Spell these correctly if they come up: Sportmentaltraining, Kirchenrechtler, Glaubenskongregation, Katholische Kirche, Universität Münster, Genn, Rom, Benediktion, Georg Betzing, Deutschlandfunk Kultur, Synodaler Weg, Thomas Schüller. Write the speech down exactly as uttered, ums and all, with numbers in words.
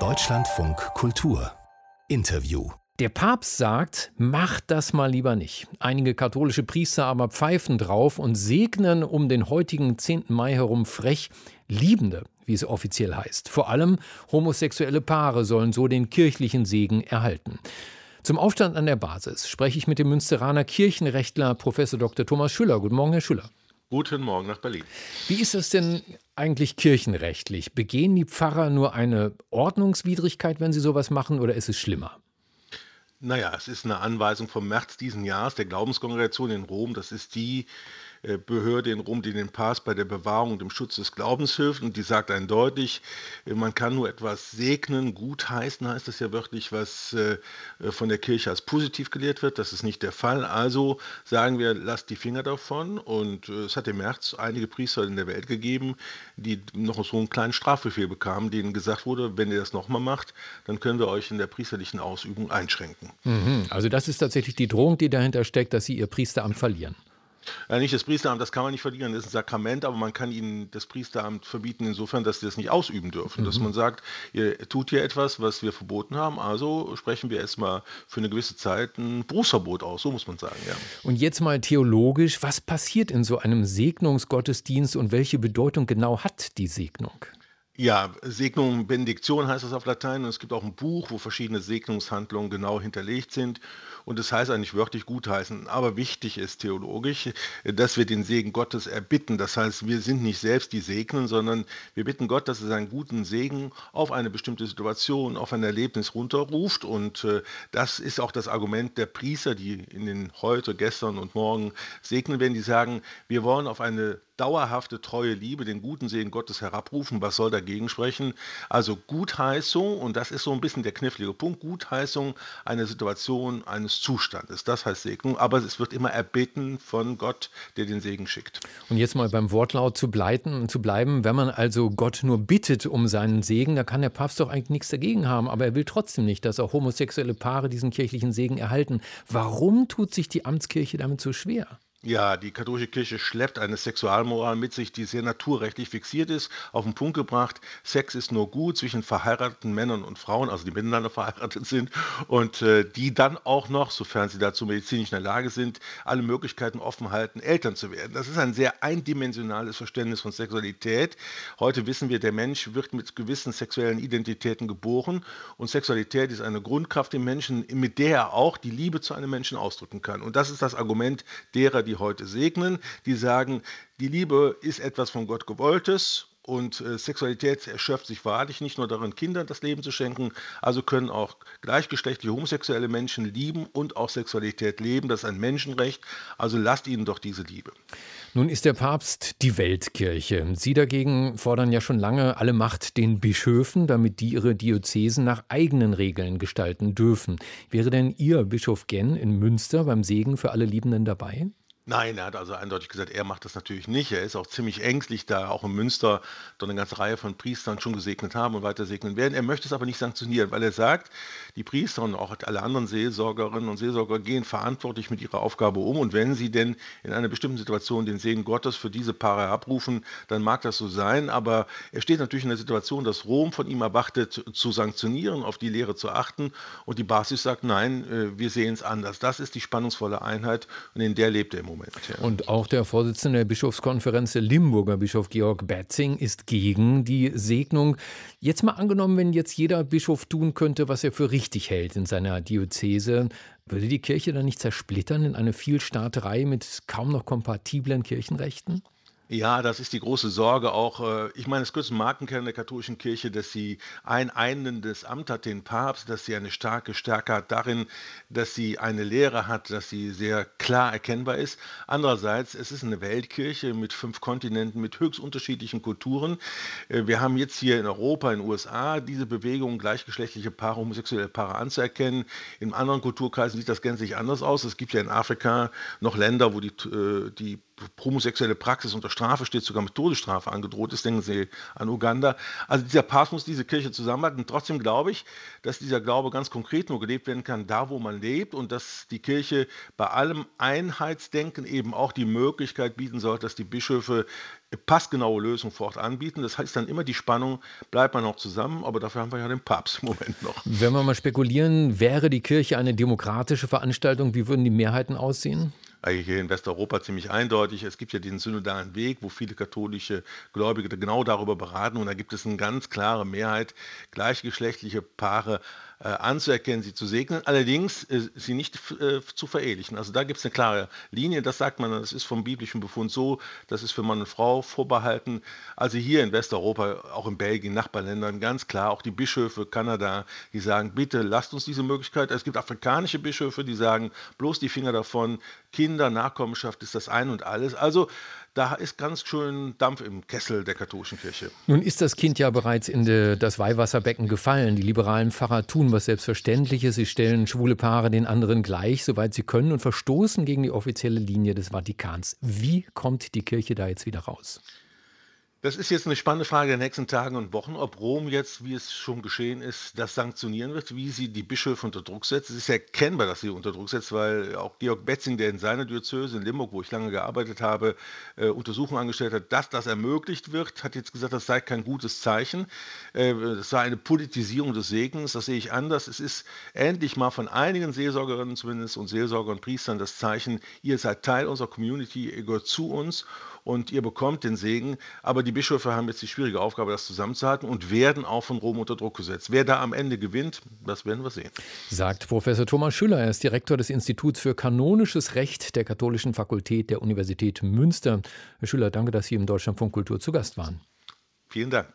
Deutschlandfunk Kultur Interview. Der Papst sagt, macht das mal lieber nicht. Einige katholische Priester aber pfeifen drauf und segnen um den heutigen zehnten Mai herum frech Liebende, wie es offiziell heißt. Vor allem homosexuelle Paare sollen so den kirchlichen Segen erhalten. Zum Aufstand an der Basis spreche ich mit dem Münsteraner Kirchenrechtler Professor Doktor Thomas Schüller. Guten Morgen, Herr Schüller. Guten Morgen nach Berlin. Wie ist es denn eigentlich kirchenrechtlich? Begehen die Pfarrer nur eine Ordnungswidrigkeit, wenn sie sowas machen, oder ist es schlimmer? Naja, es ist eine Anweisung vom März diesen Jahres der Glaubenskongregation in Rom. Das ist die äh, Behörde in Rom, die den Papst bei der Bewahrung und dem Schutz des Glaubens hilft. Und die sagt eindeutig, man kann nur etwas segnen, gutheißen, heißt das ja wörtlich, was äh, von der Kirche als positiv gelehrt wird. Das ist nicht der Fall. Also sagen wir, lasst die Finger davon. Und äh, es hat im März einige Priester in der Welt gegeben, die noch so einen kleinen Strafbefehl bekamen, denen gesagt wurde, wenn ihr das nochmal macht, dann können wir euch in der priesterlichen Ausübung einschränken. Also das ist tatsächlich die Drohung, die dahinter steckt, dass sie ihr Priesteramt verlieren. Ja, nicht das Priesteramt, das kann man nicht verlieren, das ist ein Sakrament, aber man kann ihnen das Priesteramt verbieten insofern, dass sie das nicht ausüben dürfen. Mhm. Dass man sagt, ihr tut hier etwas, was wir verboten haben, also sprechen wir erstmal für eine gewisse Zeit ein Berufsverbot aus, so muss man sagen. Ja. Und jetzt mal theologisch, was passiert in so einem Segnungsgottesdienst und welche Bedeutung genau hat die Segnung? Ja, Segnung, Benediktion heißt das auf Latein, und es gibt auch ein Buch, wo verschiedene Segnungshandlungen genau hinterlegt sind, und das heißt eigentlich wörtlich gutheißen, aber wichtig ist theologisch, dass wir den Segen Gottes erbitten, das heißt, wir sind nicht selbst die Segnen, sondern wir bitten Gott, dass er seinen guten Segen auf eine bestimmte Situation, auf ein Erlebnis runterruft, und äh, das ist auch das Argument der Priester, die in den heute, gestern und morgen segnen werden, die sagen, wir wollen auf eine dauerhafte, treue Liebe, den guten Segen Gottes herabrufen, was soll dagegen sprechen? Also Gutheißung, und das ist so ein bisschen der knifflige Punkt, Gutheißung einer Situation, eines Zustandes, das heißt Segnung, aber es wird immer erbeten von Gott, der den Segen schickt. Und jetzt mal beim Wortlaut zu bleiben, zu bleiben, wenn man also Gott nur bittet um seinen Segen, da kann der Papst doch eigentlich nichts dagegen haben, aber er will trotzdem nicht, dass auch homosexuelle Paare diesen kirchlichen Segen erhalten. Warum tut sich die Amtskirche damit so schwer? Ja, die katholische Kirche schleppt eine Sexualmoral mit sich, die sehr naturrechtlich fixiert ist. Auf den Punkt gebracht, Sex ist nur gut zwischen verheirateten Männern und Frauen, also die miteinander verheiratet sind, und äh, die dann auch noch, sofern sie dazu medizinisch in der Lage sind, alle Möglichkeiten offen halten, Eltern zu werden. Das ist ein sehr eindimensionales Verständnis von Sexualität. Heute wissen wir, der Mensch wird mit gewissen sexuellen Identitäten geboren, und Sexualität ist eine Grundkraft im Menschen, mit der er auch die Liebe zu einem Menschen ausdrücken kann. Und das ist das Argument derer, die heute segnen, die sagen, die Liebe ist etwas von Gott gewolltes, und äh, Sexualität erschöpft sich wahrlich nicht nur darin, Kindern das Leben zu schenken, also können auch gleichgeschlechtliche homosexuelle Menschen lieben und auch Sexualität leben, das ist ein Menschenrecht, also lasst ihnen doch diese Liebe. Nun ist der Papst die Weltkirche. Sie dagegen fordern ja schon lange alle Macht den Bischöfen, damit die ihre Diözesen nach eigenen Regeln gestalten dürfen. Wäre denn Ihr Bischof Genn in Münster beim Segen für alle Liebenden dabei? Nein, er hat also eindeutig gesagt, er macht das natürlich nicht. Er ist auch ziemlich ängstlich, da auch in Münster doch eine ganze Reihe von Priestern schon gesegnet haben und weiter segnen werden. Er möchte es aber nicht sanktionieren, weil er sagt, die Priester und auch alle anderen Seelsorgerinnen und Seelsorger gehen verantwortlich mit ihrer Aufgabe um. Und wenn sie denn in einer bestimmten Situation den Segen Gottes für diese Paare herabrufen, dann mag das so sein. Aber er steht natürlich in der Situation, dass Rom von ihm erwartet, zu sanktionieren, auf die Lehre zu achten. Und die Basis sagt, nein, wir sehen es anders. Das ist die spannungsvolle Einheit, und in der lebt er im Moment. Moment, ja. Und auch der Vorsitzende der Bischofskonferenz der Limburger, Bischof Georg Betzing, ist gegen die Segnung. Jetzt mal angenommen, wenn jetzt jeder Bischof tun könnte, was er für richtig hält in seiner Diözese, würde die Kirche dann nicht zersplittern in eine Vielstaaterei mit kaum noch kompatiblen Kirchenrechten? Ja, das ist die große Sorge auch. Ich meine, es gibt einen Markenkern der katholischen Kirche, dass sie ein einendes Amt hat, den Papst, dass sie eine starke Stärke hat darin, dass sie eine Lehre hat, dass sie sehr klar erkennbar ist. Andererseits, es ist eine Weltkirche mit fünf Kontinenten, mit höchst unterschiedlichen Kulturen. Wir haben jetzt hier in Europa, in den U S A, diese Bewegung, gleichgeschlechtliche Paare, homosexuelle Paare anzuerkennen. In anderen Kulturkreisen sieht das gänzlich anders aus. Es gibt ja in Afrika noch Länder, wo die, die homosexuelle Praxis unter Strafe steht, sogar mit Todesstrafe angedroht ist, denken Sie an Uganda. Also dieser Part muss diese Kirche zusammenhalten. Und trotzdem glaube ich, dass dieser Glaube ganz konkret nur gelebt werden kann, da wo man lebt, und dass die Kirche bei allem Einheitsdenken eben auch die Möglichkeit bieten sollte, dass die Bischöfe passgenaue Lösungen vor Ort anbieten. Das heißt dann immer, die Spannung bleibt man auch zusammen, aber dafür haben wir ja den Papst im Moment noch. Wenn wir mal spekulieren, wäre die Kirche eine demokratische Veranstaltung, wie würden die Mehrheiten aussehen? Hier in Westeuropa ziemlich eindeutig. Es gibt ja diesen synodalen Weg, wo viele katholische Gläubige genau darüber beraten. Und da gibt es eine ganz klare Mehrheit, gleichgeschlechtliche Paare äh, anzuerkennen, sie zu segnen, allerdings äh, sie nicht äh, zu verehelichen. Also da gibt es eine klare Linie. Das sagt man, das ist vom biblischen Befund so, das ist für Mann und Frau vorbehalten. Also hier in Westeuropa, auch in Belgien, Nachbarländern, ganz klar, auch die Bischöfe Kanada, die sagen, bitte lasst uns diese Möglichkeit. Es gibt afrikanische Bischöfe, die sagen, bloß die Finger davon, Kinder, Kinder, Nachkommenschaft ist das ein und alles. Also da ist ganz schön Dampf im Kessel der katholischen Kirche. Nun ist das Kind ja bereits in de, das Weihwasserbecken gefallen. Die liberalen Pfarrer tun was Selbstverständliches. Sie stellen schwule Paare den anderen gleich, soweit sie können, und verstoßen gegen die offizielle Linie des Vatikans. Wie kommt die Kirche da jetzt wieder raus? Das ist jetzt eine spannende Frage der nächsten Tagen und Wochen, ob Rom jetzt, wie es schon geschehen ist, das sanktionieren wird, wie sie die Bischöfe unter Druck setzt. Es ist ja erkennbar, dass sie unter Druck setzt, weil auch Georg Betzing, der in seiner Diözese in Limburg, wo ich lange gearbeitet habe, äh, Untersuchungen angestellt hat, dass das ermöglicht wird, hat jetzt gesagt, das sei kein gutes Zeichen. Äh, das sei eine Politisierung des Segens, das sehe ich anders. Es ist endlich mal von einigen Seelsorgerinnen zumindest und Seelsorgern und Priestern das Zeichen, ihr seid Teil unserer Community, ihr gehört zu uns und ihr bekommt den Segen. Aber die Bischöfe haben jetzt die schwierige Aufgabe, das zusammenzuhalten, und werden auch von Rom unter Druck gesetzt. Wer da am Ende gewinnt, das werden wir sehen. Sagt Professor Thomas Schüller. Er ist Direktor des Instituts für Kanonisches Recht der Katholischen Fakultät der Universität Münster. Herr Schüller, danke, dass Sie im Deutschlandfunk Kultur zu Gast waren. Vielen Dank.